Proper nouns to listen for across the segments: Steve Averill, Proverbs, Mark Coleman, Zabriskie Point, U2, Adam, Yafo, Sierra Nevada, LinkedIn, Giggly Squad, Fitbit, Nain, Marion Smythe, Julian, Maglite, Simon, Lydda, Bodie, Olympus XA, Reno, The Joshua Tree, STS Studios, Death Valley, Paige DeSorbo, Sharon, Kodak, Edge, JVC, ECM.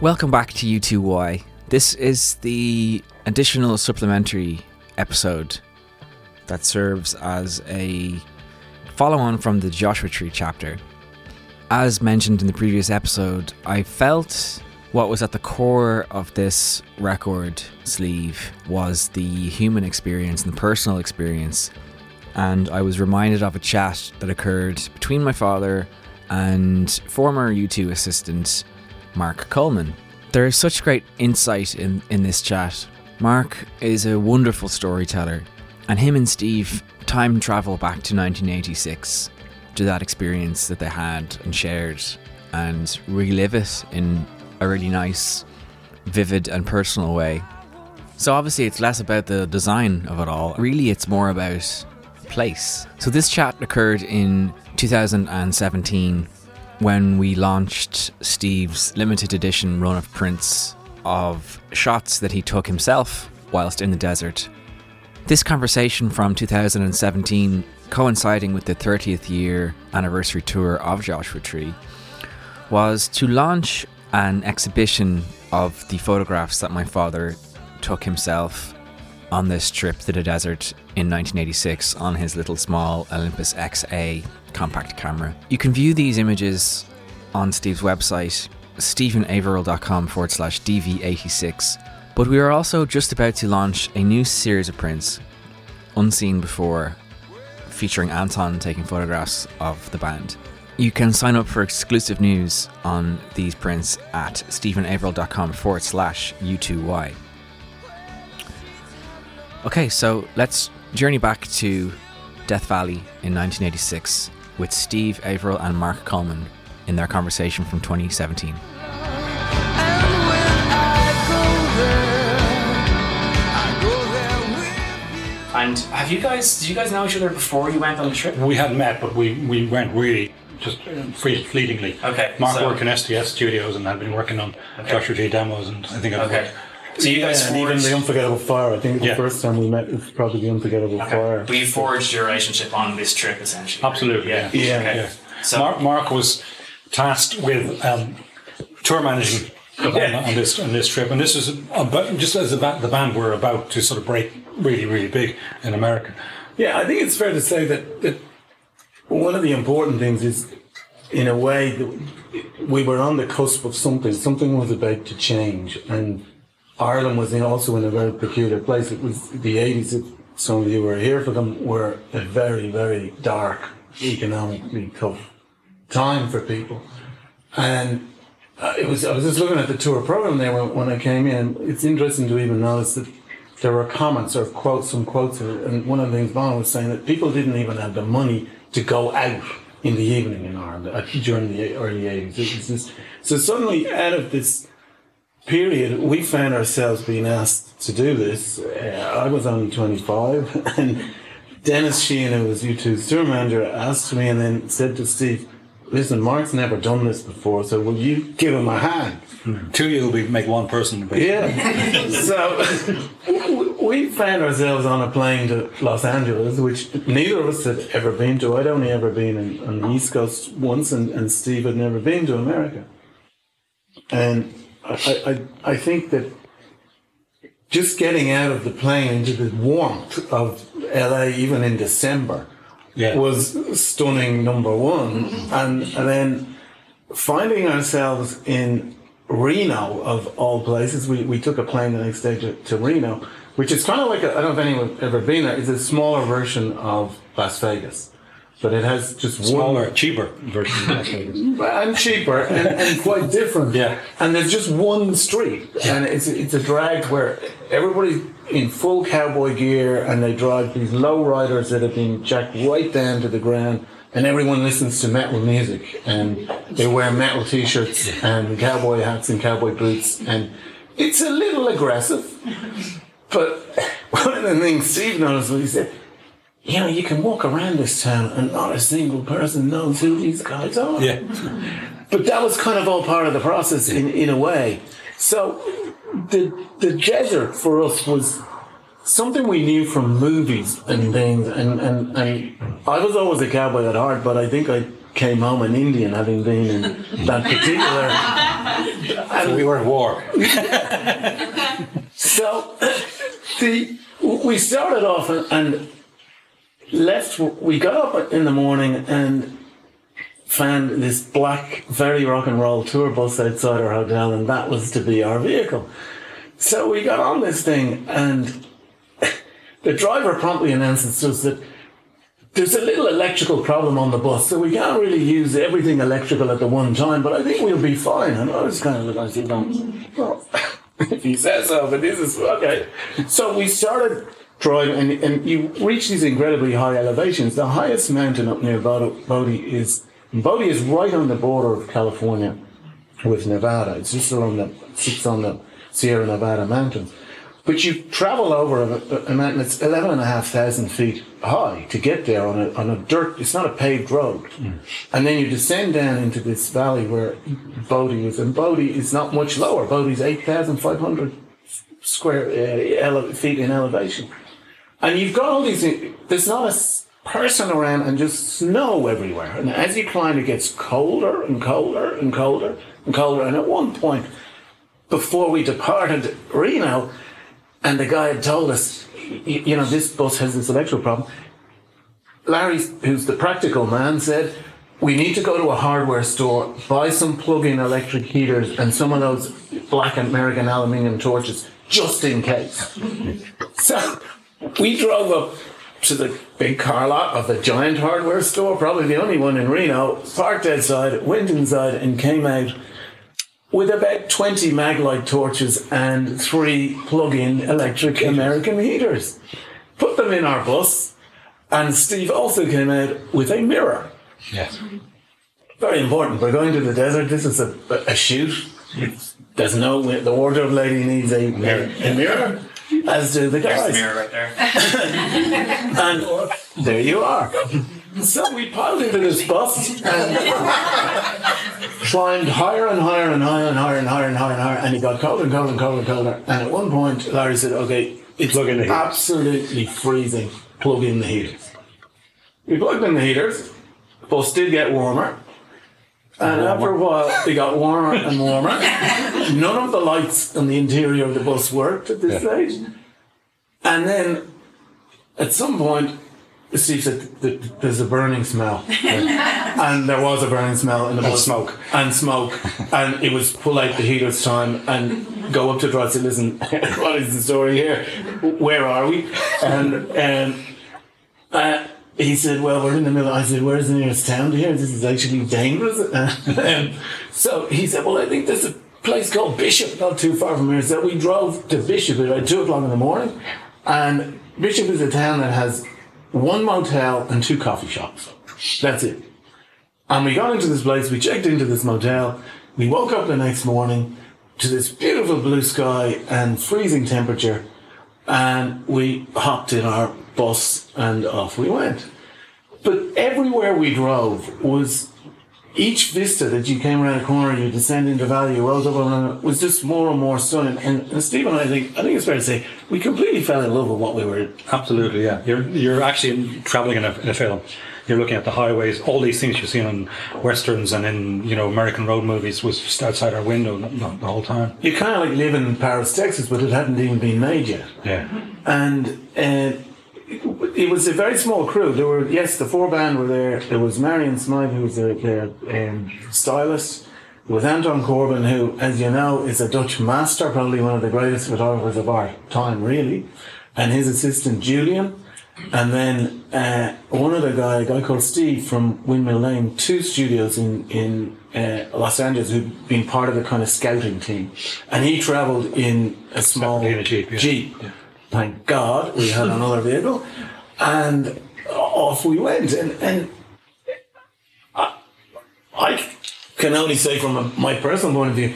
Welcome back to U2Y. This is the additional supplementary episode that serves as a follow-on from the Joshua Tree chapter. As mentioned in the previous episode, I felt what was at the core of this record sleeve was the human experience and the personal experience. And I was reminded of a chat that occurred between my father and former U2 assistant Mark Coleman. There is such great insight in this chat. Mark is a wonderful storyteller, and him and Steve time travel back to 1986, to that experience that they had and shared, and relive it in a really nice, vivid and personal way. So obviously it's less about the design of it all, really it's more about place. So this chat occurred in 2017 when we launched Steve's limited edition run of prints of shots that he took himself whilst in the desert. This conversation from 2017, coinciding with the 30th year anniversary tour of Joshua Tree, was to launch an exhibition of the photographs that my father took himself on this trip to the desert in 1986 on his little small Olympus XA compact camera. You can view these images on Steve's website, stephenaverill.com/DV86, but we are also just about to launch a new series of prints, unseen before, featuring Anton taking photographs of the band. You can sign up for exclusive news on these prints at stephenaverill.com/U2Y. Okay, so let's journey back to Death Valley in 1986 with Steve Averill and Mark Coleman in their conversation from 2017. And did you guys know each other before you went on the trip? We had met, but we went really just fleetingly. Okay. Mark worked in STS Studios and had been working on Joshua Tree demos, and I think I've worked. So you guys forged... Even the Unforgettable Fire, I think the first time we met, it was probably the Unforgettable Fire. But you forged your relationship on this trip, essentially. Absolutely, right? Yeah. So Mark was tasked with tour managing on this trip, and this was about, just as the band were about to sort of break really, really big in America. Yeah, I think it's fair to say that one of the important things is, in a way, that we were on the cusp of something. Something was about to change, and Ireland was also in a very peculiar place. It was the 80s, if some of you were here for them, were a very, very dark, economically tough time for people. And I was just looking at the tour program there when I came in. It's interesting to even notice that there were comments or quotes, some quotes, and one of the things Bono was saying, that people didn't even have the money to go out in the evening in Ireland during the early 80s. It was just, so suddenly out of this period, we found ourselves being asked to do this. I was only 25, and Dennis Sheehan, who was U2's tour manager, asked me and then said to Steve, listen, Mark's never done this before, so will you give him a hand? Two of you will be, make one person. Yeah. So we found ourselves on a plane to Los Angeles, which neither of us had ever been to. I'd only ever been on the East Coast once, and Steve had never been to America. And I think that just getting out of the plane into the warmth of LA, even in December, was stunning, number one. And then finding ourselves in Reno, of all places, we took a plane the next day to Reno, which is kind of like, I don't know if anyone's ever been there, it's a smaller version of Las Vegas. But it has just smaller, cheaper version of Las Vegas. And cheaper and quite different. Yeah. And there's just one street. And it's a drag where everybody's in full cowboy gear and they drive these low riders that have been jacked right down to the ground, and everyone listens to metal music and they wear metal t-shirts and cowboy hats and cowboy boots, and it's a little aggressive. But one of the things Steve noticed when he said, you know, you can walk around this town and not a single person knows who these guys are. Yeah. But that was kind of all part of the process in a way. So the desert for us was something we knew from movies and things. And I was always a cowboy at heart, but I think I came home an Indian, having been in that particular... and so we were at war. So we started off and left, we got up in the morning and found this black, very rock and roll tour bus outside our hotel, and that was to be our vehicle. So we got on this thing, and the driver promptly announced to us that there's a little electrical problem on the bus, so we can't really use everything electrical at the one time, but I think we'll be fine. And I was kind of like, well, if he says so, but this is okay. So we started driving, and you reach these incredibly high elevations. The highest mountain up near Bodie is right on the border of California with Nevada. It's just sits on the Sierra Nevada mountains. But you travel over a mountain that's 11,500 feet high to get there on a dirt, it's not a paved road. Mm. And then you descend down into this valley where Bodie is, and Bodie is not much lower. Bodie's 8,500 feet in elevation. And you've got all these, there's not a person around, and just snow everywhere. And as you climb, it gets colder and colder and colder and colder. And at one point, before we departed Reno, and the guy had told us, you know, this bus has this electrical problem, Larry, who's the practical man, said, we need to go to a hardware store, buy some plug-in electric heaters and some of those black American aluminium torches, just in case. So we drove up to the big car lot of the giant hardware store, probably the only one in Reno, parked outside, went inside and came out with about 20 Maglite torches and 3 plug-in electric American heaters. Put them in our bus, and Steve also came out with a mirror. Yes. Very important. We're going to the desert. This is a shoot. There's no... The wardrobe lady needs a mirror. As do the guys. There's a mirror right there. And there you are. So we piled into this bus and climbed higher and higher and higher and higher and higher and higher and higher, and it got colder and colder and colder and colder. And at one point, Larry said, okay, it's absolutely freezing. Plug in the heaters. We plugged in the heaters. The bus did get warmer. And after a while, it got warmer and warmer. None of the lights on the interior of the bus worked at this stage. And then, at some point, Steve said, there's a burning smell. And there was a burning smell in the bus. And smoke. And it was pull out the heaters time and go up to the driver and say, listen, what is the story here? Where are we? And he said, well, we're in the middle. I said, where's the nearest town to here? This is actually dangerous. So he said, well, I think there's a place called Bishop, not too far from here. So we drove to Bishop at 2:00 in the morning. And Bishop is a town that has 1 motel and 2 coffee shops. That's it. And we got into this place, we checked into this motel, we woke up the next morning to this beautiful blue sky and freezing temperature, and we hopped in our bus and off we went. But everywhere we drove was each vista that you came around the corner, you descend into valley, you rose up, and it was just more and more stunning. And Steve and I think it's fair to say, we completely fell in love with what we were. Absolutely, yeah. You're actually travelling in a film. You're looking at the highways, all these things you've seen in westerns and in, you know, American road movies was just outside our window the whole time. You kind of like live in Paris, Texas, but it hadn't even been made yet. Yeah. And it was a very small crew. There were, yes, the four band were there. There was Marion Smythe, who was their stylist. There was Anton Corbijn, who, as you know, is a Dutch master, probably one of the greatest photographers of our time, really. And his assistant, Julian. And then one other guy, a guy called Steve from Windmill Lane, two studios in Los Angeles, who'd been part of the kind of scouting team. And he travelled in a small Jeep. Yeah. Yeah. Thank God we had another vehicle. And off we went. And I can only say from my personal point of view,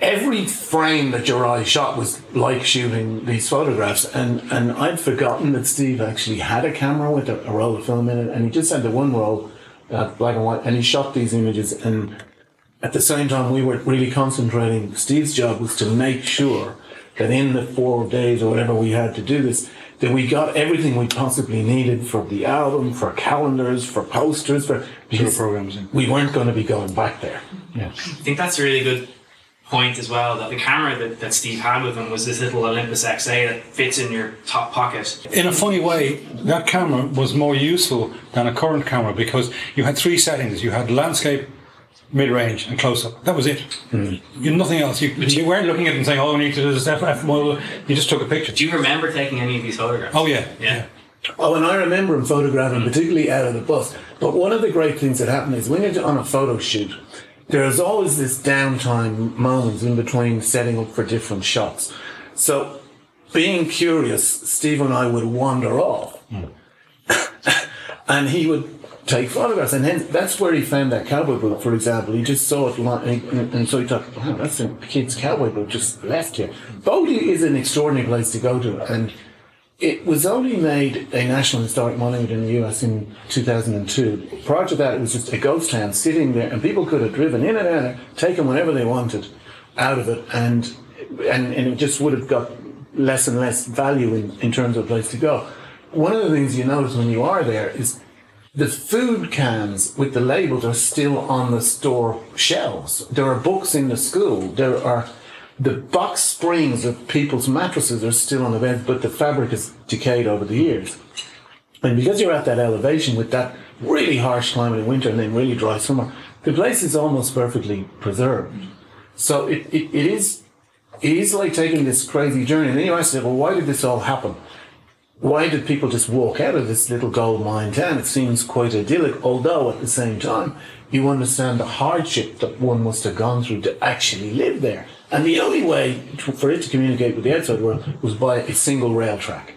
every frame that your eye shot was like shooting these photographs, and I'd forgotten that Steve actually had a camera with a roll of film in it, and he just had the one roll, black and white, and he shot these images. And at the same time, we were really concentrating. Steve's job was to make sure that in the 4 days or whatever we had to do this, that we got everything we possibly needed for the album, for calendars, for posters, for because programs. We weren't going to be going back there. Yeah. I think that's a really good point as well, that the camera that Steve had with him was this little Olympus XA that fits in your top pocket. In a funny way, that camera was more useful than a current camera because you had three settings. You had landscape, mid-range and close-up. That was it. You nothing else. You weren't looking at it and saying, oh, I need to do this FF model. You just took a picture. Do you remember taking any of these photographs? Oh, yeah. Oh, and I remember him photographing, particularly out of the bus. But one of the great things that happened is when you're on a photo shoot, there's always this downtime moments in between setting up for different shots. So, being curious, Steve and I would wander off. And he would take photographs. And then that's where he found that cowboy boot, for example. He just saw it, and so he thought, wow, that's a kid's cowboy boot just left here. Bodie is an extraordinary place to go to. And it was only made a National Historic Monument in the US in 2002. Prior to that, it was just a ghost town sitting there, and people could have driven in and out, taken whatever they wanted out of it, and it just would have got less and less value in terms of a place to go. One of the things you notice when you are there is the food cans with the labels are still on the store shelves. There are books in the school. There are... The box springs of people's mattresses are still on the bed, but the fabric has decayed over the years. And because you're at that elevation with that really harsh climate in winter and then really dry summer, the place is almost perfectly preserved. So it is like taking this crazy journey. And then you ask yourself, well, why did this all happen? Why did people just walk out of this little gold mine town? It seems quite idyllic, although at the same time, you understand the hardship that one must have gone through to actually live there. And the only way for it to communicate with the outside world was by a single rail track.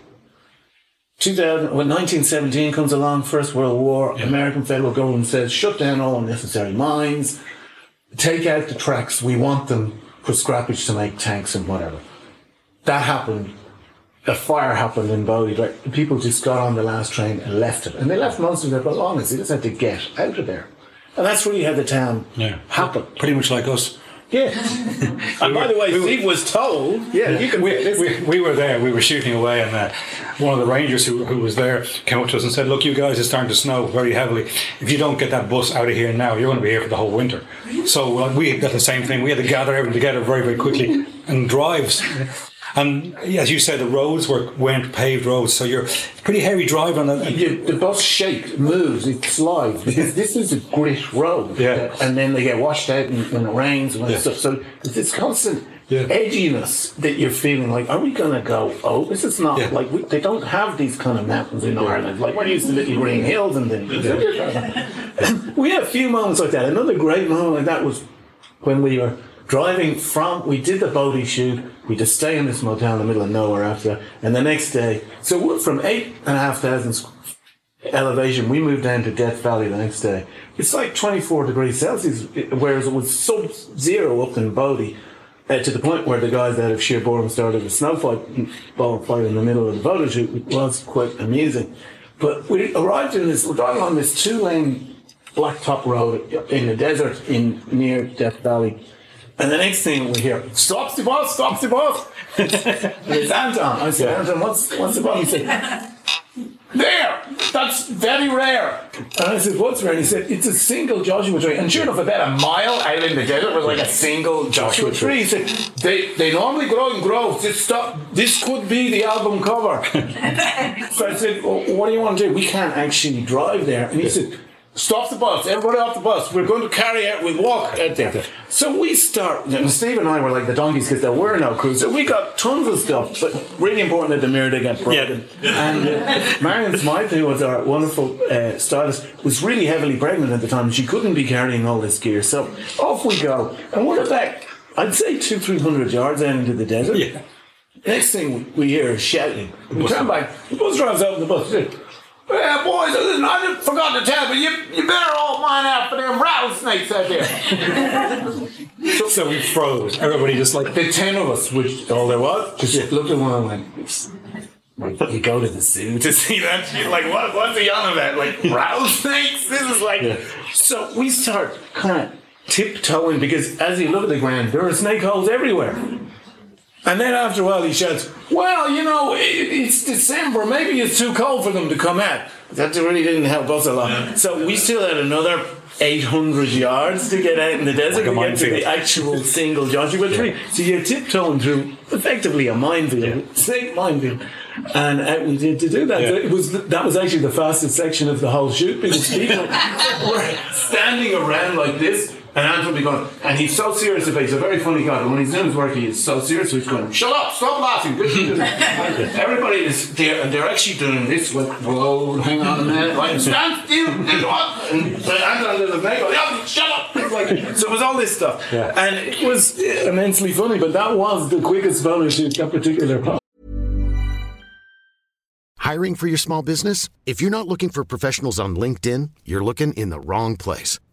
1917 comes along, First World War, American federal government says, shut down all unnecessary mines, take out the tracks, we want them for scrappage to make tanks and whatever. That happened. A fire happened in Bodie. Like, people just got on the last train and left it. And they left most of their belongings. They just had to get out of there. And that's really how the town happened. Pretty much like us. Yeah. And by the way, Steve was told. Yeah, you can. We were there. We were shooting away, and one of the rangers who was there came up to us and said, "Look, you guys, it's starting to snow very heavily. If you don't get that bus out of here now, you're going to be here for the whole winter." So we got the same thing. We had to gather everyone together very, very quickly and drives. And as you said, the roads weren't paved roads, so you're pretty heavy driving. The bus shakes, moves, it slides, because this is a grit road. Yeah. And then they get washed out when it rains and all that stuff. So it's this constant edginess that you're feeling like, are we going to go, oh, this is not like, they don't have these kind of mountains in Ireland. Like, we're used to little green hills and things. Yeah. We had a few moments like that. Another great moment like that was when we were driving from, we did the Bodie shoot, we just stay in this motel in the middle of nowhere after, and the next day, so we're from 8,500 elevation, we moved down to Death Valley the next day. It's like 24 degrees Celsius, whereas it was sub-zero up in Bodie, to the point where the guys out of sheer boredom started a snowball fight in the middle of the Bodie shoot, which was quite amusing. But we arrived in this, we're driving on this two-lane blacktop road in the desert in near Death Valley. And the next thing we hear, "Stops the bus, stops the bus." And it's Anton. I said, "Anton, what's the problem?" He said, "There! That's very rare." And I said, "What's rare?" And he said, "It's a single Joshua tree." And sure enough, about a mile out in the desert was like a single Joshua tree. He said, they normally grow in groves. This could be the album cover. So I said, "Well, what do you want to do? We can't actually drive there." And he said, "Stop the bus, everybody off the bus. We're going to carry out, we'll walk out there." So we start, and Steve and I were like the donkeys because there were no crews. So we got tons of stuff, but really important that the mirror did get broken. Yeah. And Marion Smythe, who was our wonderful stylist, was really heavily pregnant at the time. She couldn't be carrying all this gear. So off we go. And we're back, I'd say 200-300 yards out into the desert. Yeah. Next thing we hear is shouting. We turn back, the bus drives out in the bus. "Yeah, boys, listen, I forgot to tell you, but you better all mine out for them rattlesnakes out there." So we froze. Everybody just like... The 10 of us, which all there was, just looked at one and went, "You go to the zoo to see that shit? Like, what's he on about? Like, rattlesnakes? This is like..." Yeah. So we start kind of tiptoeing, because as you look at the ground, there are snake holes everywhere. And then after a while he shouts, "Well, you know, it's December. Maybe it's too cold for them to come out." That really didn't help us a lot. So we still had another 800 yards to get out in the desert to get to the actual single Joshua tree. So you're tiptoeing through effectively a minefield, snake minefield. And we did to do that. Yeah. So that was actually the fastest section of the whole shoot, because people were standing around like this. And Anton would be going, and he's so serious about it. He's a very funny guy, but when he's doing his work, he is so serious. So he's going, "Shut up, stop laughing." Everybody is there, and they're actually doing this. Like, "Whoa, hang on a minute, like, stand still, do what?" And Anton does a go, "Oh, shut up." Like, so it was all this stuff, and it was immensely funny. But that was the quickest photo shoot that particular part. Hiring for your small business? If you're not looking for professionals on LinkedIn, you're looking in the wrong place.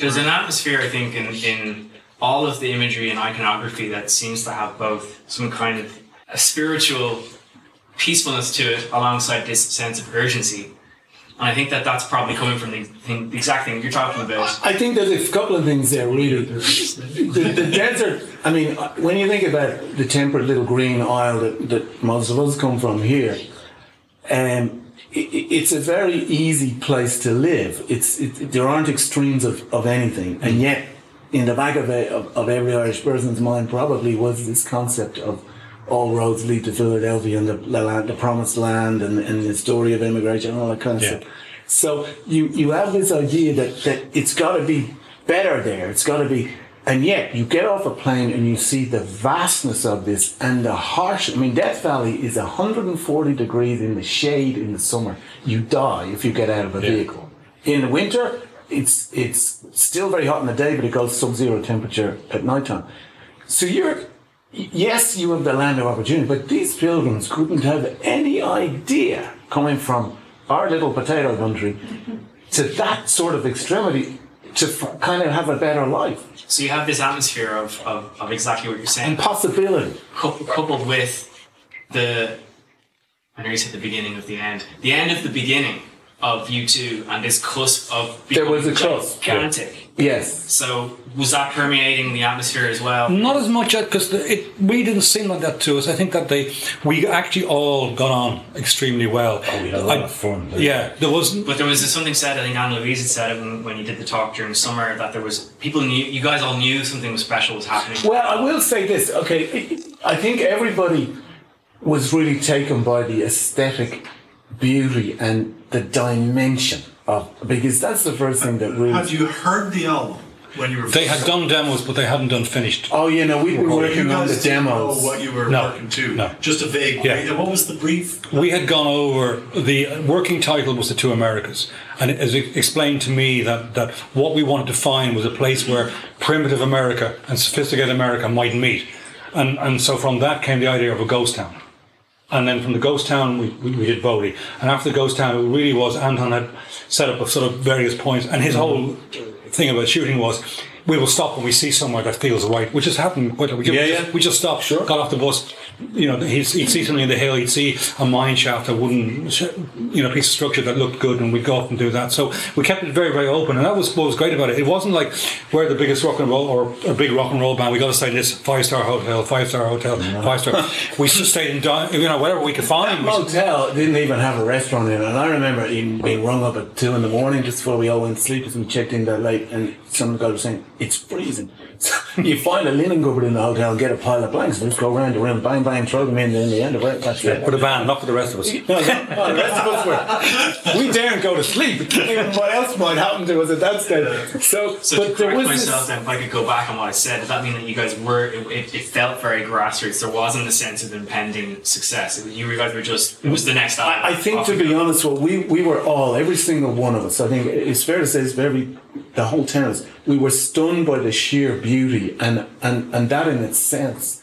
There's an atmosphere, I think, in all of the imagery and iconography that seems to have both some kind of a spiritual peacefulness to it alongside this sense of urgency. And I think that that's probably coming from the exact thing you're talking about. I think there's a couple of things there, really. The desert, I mean, when you think about the temperate little green isle that most of us come from here, it's a very easy place to live. There aren't extremes of anything, and yet in the back of every Irish person's mind probably was this concept of all roads lead to Philadelphia and the promised land and the story of immigration and all that kind of stuff. So you have this idea that it's got to be better there. It's got to be, and yet you get off a plane and you see the vastness of this and the harsh. I mean, Death Valley is 140 degrees in the shade in the summer. You die if you get out of a vehicle. In the winter, it's still very hot in the day, but it goes sub-zero temperature at nighttime. So you have the land of opportunity, but these pilgrims couldn't have any idea, coming from our little potato country to that sort of extremity, to kind of have a better life. So you have this atmosphere of exactly what you're saying. And possibility. Coupled with the, I know you said the beginning of the end. The end of the beginning. of U2 and this cusp of becoming gigantic. Yes. So was that permeating the atmosphere as well? Not as much, because we didn't seem like that to us. I think that we actually all got on extremely well. Oh, we had a lot of fun. Yeah, there wasn't. But there was something said. I think Anne Louise had said it when he did the talk during the summer, that there was people knew. You guys all knew something special was happening. Well, I will say this. Okay, I think everybody was really taken by the aesthetic beauty and the dimension. Because that's the first thing that really... Have you heard the album when you were... They had done demos, but they hadn't done finished. Oh, yeah, no, we were working on the demos. You know what you were working to. No. Just a vague... Yeah. What was the brief? We had gone over... The working title was The Two Americas. And it was explained to me that what we wanted to find was a place where primitive America and sophisticated America might meet. And so from that came the idea of a ghost town. And then from the ghost town, we did Bodie. And after the ghost town, it really was, Anton had set up a sort of various points. And his whole thing about shooting was, we will stop when we see somewhere that feels right, which has happened. We just stopped, sure. Got off the bus. You know, he'd see something in the hill. He'd see a mine shaft, a wooden, piece of structure that looked good, and we'd go off and do that. So we kept it very, very open, and that was what was great about it. It wasn't like we're the biggest rock and roll or a big rock and roll band. We got to stay in this five-star hotel, no. Five-star. We just stayed in, whatever we could find. That hotel didn't even have a restaurant in it. And I remember it being rung up at 2 a.m, just before we all went to sleep, and checked in that late, and some guy was saying, "It's freezing." So you find a linen cupboard in the hotel and get a pile of blankets and just go round and round, bang, bang, throw them in the end of it. Yeah, for the band, not for the rest of us. No, the rest of us we daren't go to sleep. What else might happen to us at that stage? So but to correct myself then, if I could go back on what I said, does that mean that you guys were, it felt very grassroots? There wasn't a sense of impending success. You guys were just, it was the next album. I think, to be honest, well, we were all, every single one of us, I think it's fair to say, it's the whole tenors, we were stunned by the sheer beauty and that in itself,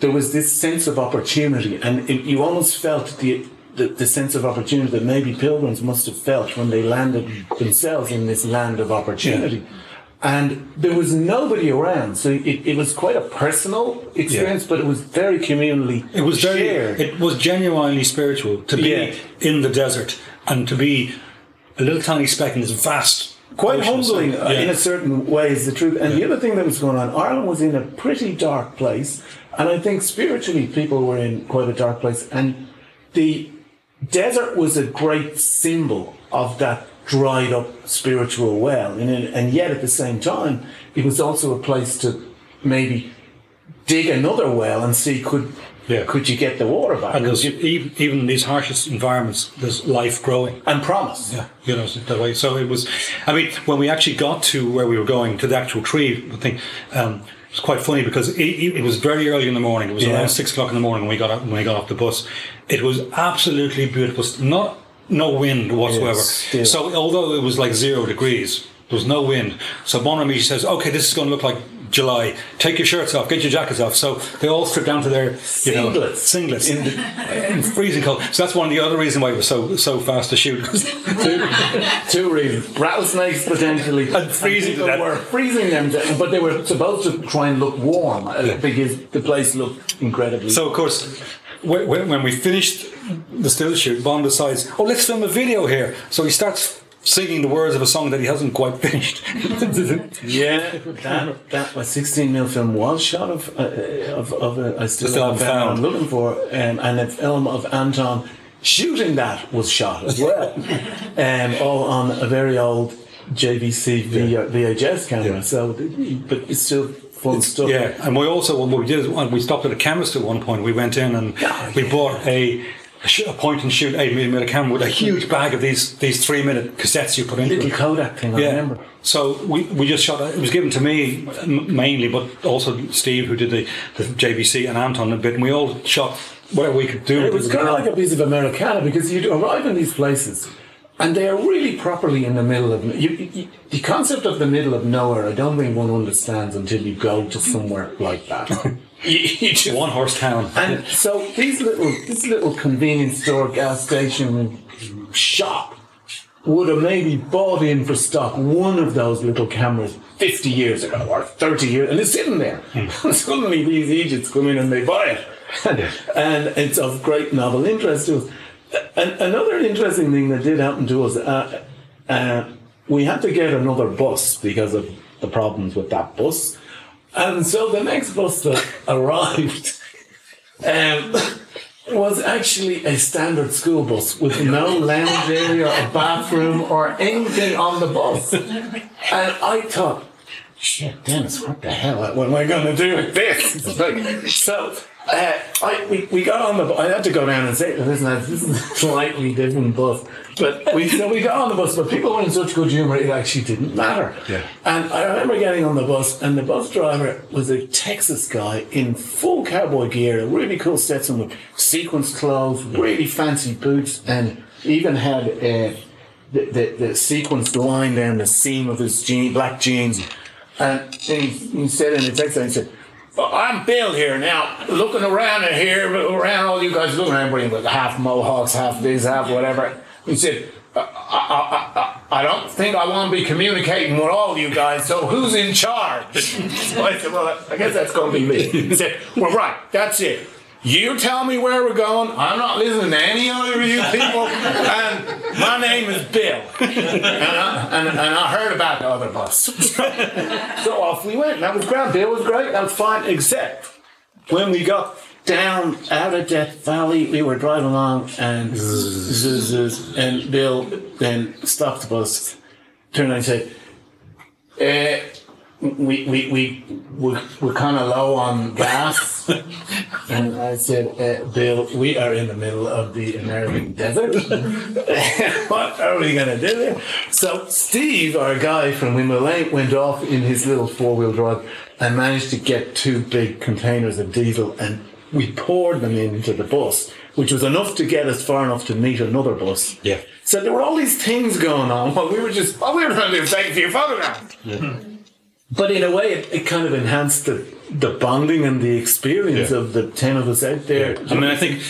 there was this sense of opportunity, and you almost felt the sense of opportunity that maybe pilgrims must have felt when they landed themselves in this land of opportunity. Yeah. And there was nobody around, so it was quite a personal experience, but it was very communally shared. It was genuinely spiritual to be in the desert and to be a little tiny speck in this vast... Quite humbling in a certain way is the truth. And the other thing that was going on, Ireland was in a pretty dark place, and I think spiritually people were in quite a dark place, and the desert was a great symbol of that dried up spiritual well, and yet at the same time it was also a place to maybe dig another well and see could you get the water back? And even in these harshest environments, there's life growing. And promise. Yeah, that way. So it was, when we actually got to where we were going, to the actual tree thing, it was quite funny because it was very early in the morning. It was around 6 o'clock in the morning when we got off the bus. It was absolutely beautiful. No wind whatsoever. Yes, so although it was like 0 degrees, there was no wind. So Bono immediately says, okay, this is going to look like July, take your shirts off, get your jackets off. So they all stripped down to their singlets in freezing cold. So that's one of the other reasons why it was so fast to shoot. Two reasons: rattlesnakes potentially, and freezing. People were freezing them, but they were supposed to try and look warm because the place looked incredibly. So of course, when we finished the still shoot, Bon decides, "Oh, let's film a video here." So he starts singing the words of a song that he hasn't quite finished. that was 16mm film was shot of I still haven't found. I'm looking for and a film of Anton shooting that was shot as well, all on a very old JVC VHS camera. So, but it's still fun stuff. Yeah, and we also what we did is we stopped at a chemist at one point. We went in and we bought a point-and-shoot 8mm camera with a huge bag of these 3-minute cassettes you put in. Little Kodak thing, I remember. So we just shot. It was given to me mainly, but also Steve, who did the JVC, and Anton a bit, and we all shot whatever we could do. And it was kind of like a piece of Americana, because you arrive in these places and they are really properly in the middle of... the concept of the middle of nowhere, I don't think one understands until you go to somewhere like that. One horse town. And so this little convenience store, gas station, shop would have maybe bought in for stock one of those little cameras 50 years ago or 30 years, and it's sitting there. And suddenly these idiots come in and they buy it. And it's of great novel interest to us. Another interesting thing that did happen to us, we had to get another bus because of the problems with that bus. And so the next bus that arrived was actually a standard school bus with no lounge area or bathroom or anything on the bus. And I thought, shit, Dennis, what the hell? What am I going to do with this? So... we got on the bus. I had to go down and say, listen, this is a slightly different bus. But we got on the bus, but people were in such good humour, it actually didn't matter. Yeah. And I remember getting on the bus, and the bus driver was a Texas guy in full cowboy gear, a really cool Stetson with sequins clothes, really fancy boots, and even had the sequins line down the seam of his black jeans. And he said in the text, he said, well, I'm Bill here now, looking around in here, around all you guys, looking at everybody with half Mohawks, half this, half whatever. He said, I don't think I want to be communicating with all you guys, so who's in charge? So I said, well, I guess that's going to be me. He said, well, right, that's it. You tell me where we're going. I'm not listening to any other of you people. And my name is Bill. And I heard about the other bus. So off we went. That was great. Bill was great. That was fine. Except when we got down out of Death Valley, we were driving along and Bill then stopped the bus, turned around and said, We're kind of low on gas. And I said, Bill, we are in the middle of the American desert. What are we going to do there? So Steve, our guy from Windmill Lane, went off in his little four-wheel drive and managed to get two big containers of diesel, and we poured them into the bus, which was enough to get us far enough to meet another bus. Yeah. So there were all these things going on while we were just, we were trying to take a few photographs. Yeah. But in a way, it kind of enhanced the bonding and the experience of the 10 of us out there. Yeah. I mean, I think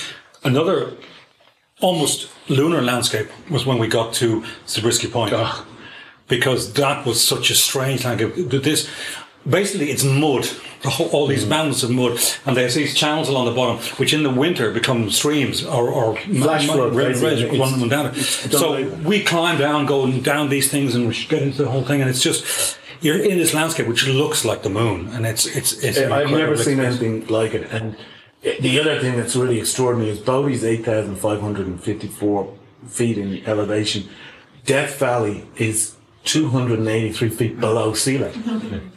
another almost lunar landscape was when we got to Zabriskie Point. Oh. Because that was such a strange landscape. This, basically, it's mud. All these mountains of mud, and there's these channels along the bottom, which in the winter become streams or flash flood. So we climb down, going down these things, and we get into the whole thing, and it's just... You're in this landscape which looks like the moon, and it's I've never seen anything like it. And the other thing that's really extraordinary is Bodie's 8,554 feet in elevation. Death Valley is 283 feet below sea level. Mm-hmm.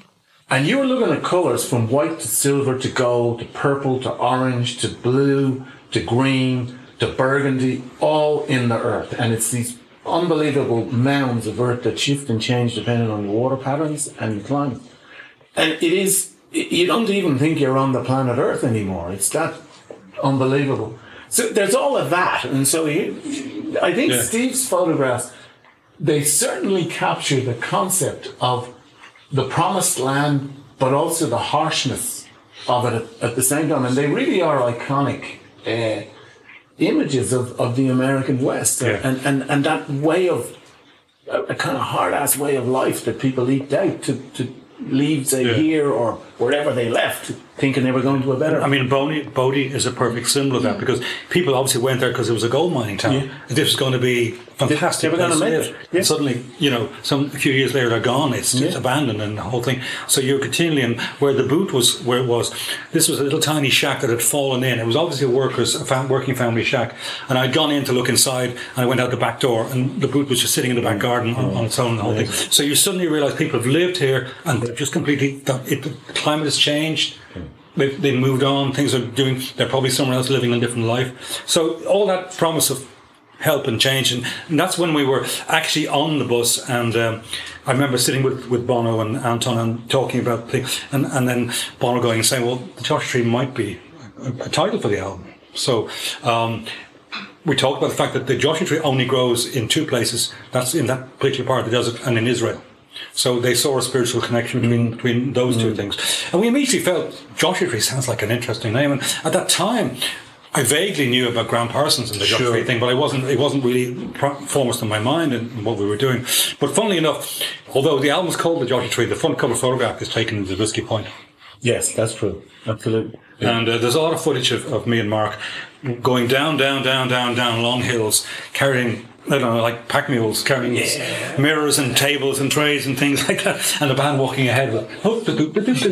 And you were looking at colours from white to silver to gold to purple to orange to blue to green to burgundy, all in the earth. And it's these unbelievable mounds of earth that shift and change depending on the water patterns and the climate. And it is, you don't even think you're on the planet Earth anymore. It's that unbelievable. So there's all of that. And so I think Steve's photographs, they certainly capture the concept of the promised land, but also the harshness of it at the same time. And they really are iconic images of the American West and that way of a kind of hard-ass way of life that people leaped out to leave, say, here or wherever they left, thinking they were going to a better... I mean, Bodie is a perfect symbol of that, because people obviously went there because it was a gold mining town. Yeah. This was going to be fantastic. They were going to make it. Yeah. And suddenly, a few years later, they're gone. It's abandoned and the whole thing. So you're continually... And where the boot was, where it was, this was a little tiny shack that had fallen in. It was obviously a working family shack. And I'd gone in to look inside, and I went out the back door, and the boot was just sitting in the back garden on its own, the whole thing. So you suddenly realise people have lived here, and they've just completely... The climate has changed. They've moved on. Things are doing. They're probably somewhere else, living a different life. So all that promise of help and change, and that's when we were actually on the bus. And I remember sitting with Bono and Anton and talking about things. And then Bono going and saying, "Well, the Joshua Tree might be a title for the album." So we talked about the fact that the Joshua Tree only grows in two places. That's in that particular part of the desert and in Israel. So they saw a spiritual connection between those two things. And we immediately felt Joshua Tree sounds like an interesting name. And at that time, I vaguely knew about Gram Parsons and the Joshua Tree thing, but it wasn't really foremost in my mind and what we were doing. But funnily enough, although the album's called The Joshua Tree, the front cover photograph is taken in Zabriskie Point. Yes, that's true. Absolutely. Yeah. And there's a lot of footage of me and Mark going down long hills, carrying, I don't know, like pack mules, carrying mirrors and tables and trays and things like that, and the band walking ahead with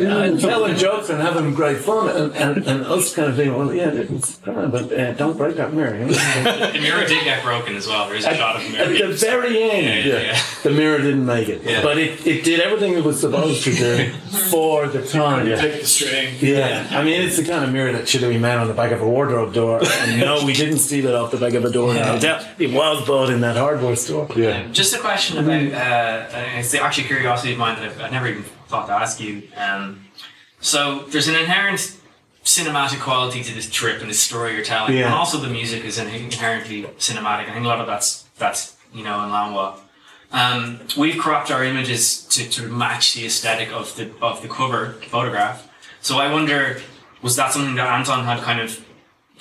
and telling jokes and having great fun and us kind of thing. Well, yeah, it's fun, but don't break that mirror. You know? The mirror did get broken as well. There is a shot of the mirror. At the very end, the mirror didn't make it. Yeah. But it did everything it was supposed to do for the time. Yeah. Take the string. Yeah. I mean, it's the kind of mirror that should have been mounted on the back of a wardrobe door. And no, we didn't steal it off the back of a door. Yeah. It was Bodie in that hardware store. Yeah. Just a question about, it's actually a curiosity of mine that I've never even thought to ask you. So there's an inherent cinematic quality to this trip and this story you're telling, and also the music is inherently cinematic. I think a lot of that's you know, in Lanwa. We've cropped our images to match the aesthetic of the cover photograph. So I wonder, was that something that Anton had kind of,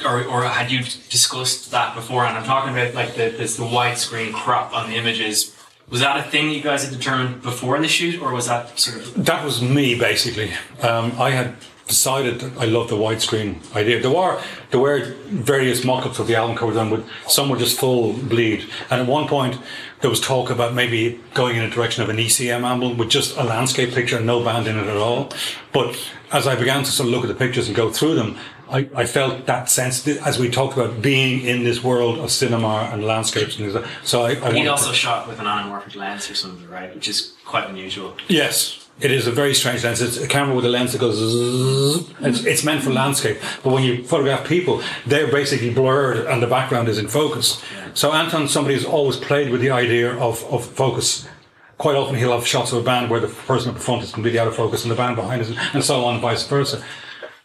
or had you discussed that beforehand? I'm talking about like the widescreen crop on the images. Was that a thing you guys had determined before the shoot, or was that sort of... That was me, basically. I had decided that I loved the widescreen idea. There were various mock-ups of the album cover done, but some were just full bleed. And at one point, there was talk about maybe going in a direction of an ECM album with just a landscape picture and no band in it at all. But as I began to sort of look at the pictures and go through them, I felt that sense, as we talked about being in this world of cinema and landscapes and things like that. So he also shot with an anamorphic lens or something, right? Which is quite unusual. Yes, it is a very strange lens. It's a camera with a lens that goes zzz. It's meant for landscape. But when you photograph people, they're basically blurred and the background is in focus. Yeah. So Anton, somebody who's always played with the idea of focus. Quite often he'll have shots of a band where the person up front is completely out of focus and the band behind is, and so on and vice versa.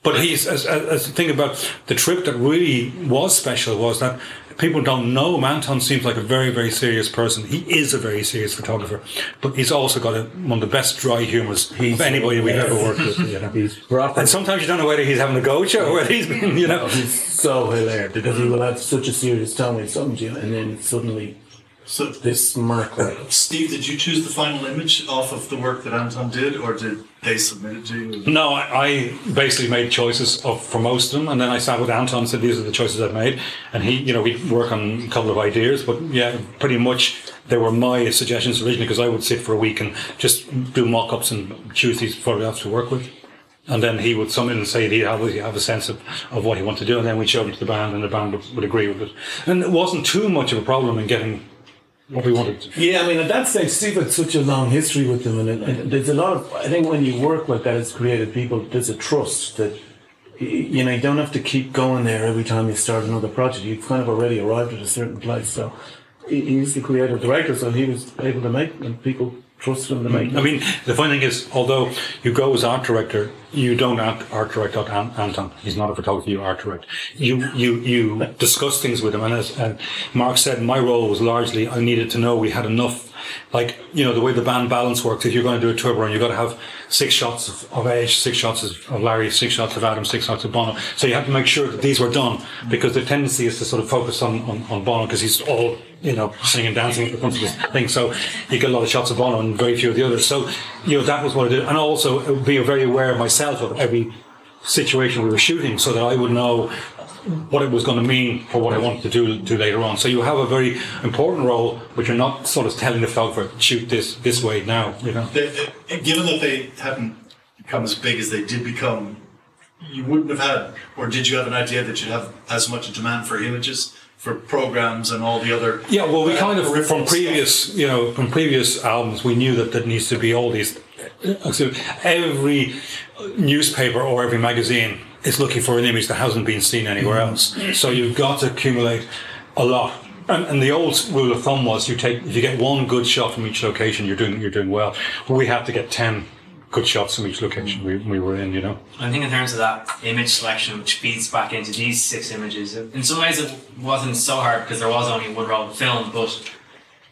But he's, as the thing about the trip that really was special was that people don't know him. Anton seems like a very, very serious person. He is a very serious photographer, but he's also got one of the best dry humors of anybody we've ever worked with. You know? He's proper. And sometimes you don't know whether he's having a go at you or whether he's been, you know. He's so hilarious because he will have such a serious tone when he's talking to you, and then suddenly. So this smirk. Steve, did you choose the final image off of the work that Anton did, or did they submit it to you? No, I basically made choices for most of them, and then I sat with Anton and said, these are the choices I've made, and he, you know, we'd work on a couple of ideas, but yeah, pretty much they were my suggestions originally, because I would sit for a week and just do mock-ups and choose these photographs to work with. And then he would come in and say he'd have a sense of what he wanted to do, and then we'd show him to the band, and the band would agree with it. And it wasn't too much of a problem in getting what we wanted to. Yeah, I mean, at that stage, Steve had such a long history with them, and there's a lot of, I think when you work like that as creative people, there's a trust that, you know, you don't have to keep going there every time you start another project. You've kind of already arrived at a certain place. So he's the creative director, so he was able to make, and people trusted him to make. I mean, the funny thing is, although you go as art director, you don't art direct Anton. He's not a photographer, you art direct. You discuss things with him, and as Mark said, my role was largely, I needed to know we had enough, like, you know, the way the band balance works, if you're going to do a tour run, you've got to have 6 shots of Edge, 6 shots of Larry, 6 shots of Adam, 6 shots of Bono. So you have to make sure that these were done, because the tendency is to sort of focus on Bono, because he's all, you know, singing and dancing at the front of this thing. So you get a lot of shots of Bono and very few of the others. So, you know, that was what I did. And also being very aware of myself of every situation we were shooting, so that I would know what it was going to mean for what I wanted to do later on. So you have a very important role, which you're not sort of telling the photographer, shoot this way now, you know. Given that they hadn't become as big as they did become, you wouldn't have had, or did you have an idea that you'd have as much a demand for images, for programs and all the other... Yeah, well, we kind of, from previous albums, we knew that there needs to be all these... Every newspaper or every magazine is looking for an image that hasn't been seen anywhere else. So you've got to accumulate a lot. And the old rule of thumb was, if you get one good shot from each location, you're doing well. Well, we had to get 10 good shots from each location we were in, you know. I think in terms of that image selection, which feeds back into these 6 images, in some ways it wasn't so hard because there was only one roll of film, but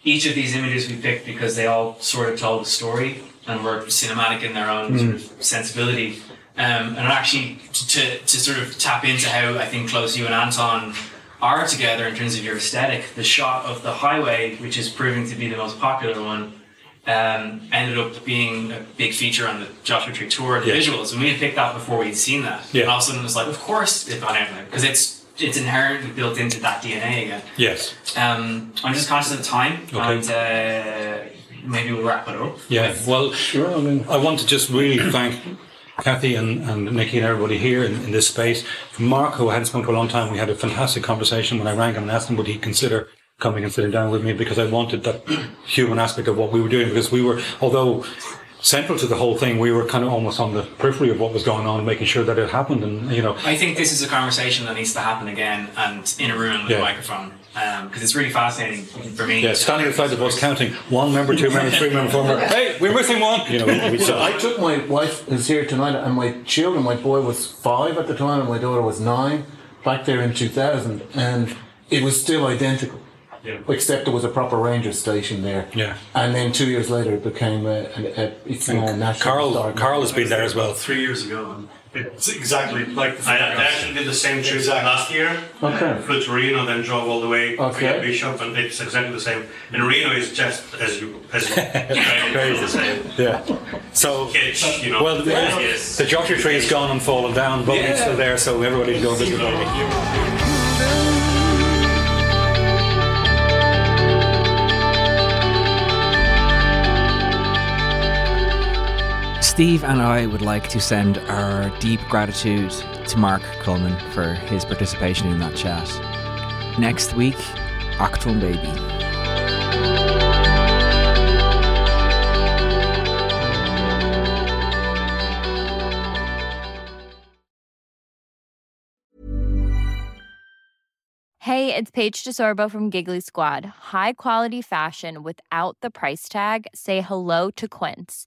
each of these images we picked because they all sort of told a story and were cinematic in their own sort of sensibility. And actually, to sort of tap into how I think close you and Anton are together in terms of your aesthetic, the shot of the highway, which is proving to be the most popular one, ended up being a big feature on the Joshua Tree tour, the visuals, and we had picked that before we'd seen that. Yeah. And all of a sudden it was like, of course it got out there, because it's inherently built into that DNA again. Yes. I'm just conscious of the time, and maybe we'll wrap it up. Yeah, well, sure, I want to just really thank Kathy and Nikki and everybody here in this space. From Mark, who I hadn't spoken to a long time, we had a fantastic conversation when I rang him and asked him would he consider coming and sitting down with me, because I wanted that human aspect of what we were doing, because we were, although central to the whole thing, we were kind of almost on the periphery of what was going on, making sure that it happened. And I think this is a conversation that needs to happen again, and in a room with a microphone, because it's really fascinating for me. Yeah, standing outside the bus counting 1 member, 2 members, 3 members, 4 member. Hey, we're missing one. I took my wife who's here tonight, and my children, my boy was 5 at the time and my daughter was 9, back there in 2000, and it was still identical. Yeah. Except there was a proper ranger station there. Yeah. And then 2 years later it became it's now a national Carl has been there as well. 3 years ago. It's exactly like the I actually did the same trip last year. Okay. Flew to Reno, then drove all the way to Bishop, and it's exactly the same. And Reno is just as you crazy. The same. Yeah. So it's, the Joshua Tree is gone and fallen down, but it's still there, so everybody can go visit it. Steve and I would like to send our deep gratitude to Mark Coleman for his participation in that chat. Next week, Acton Baby. Hey, it's Paige DeSorbo from Giggly Squad. High quality fashion without the price tag. Say hello to Quince.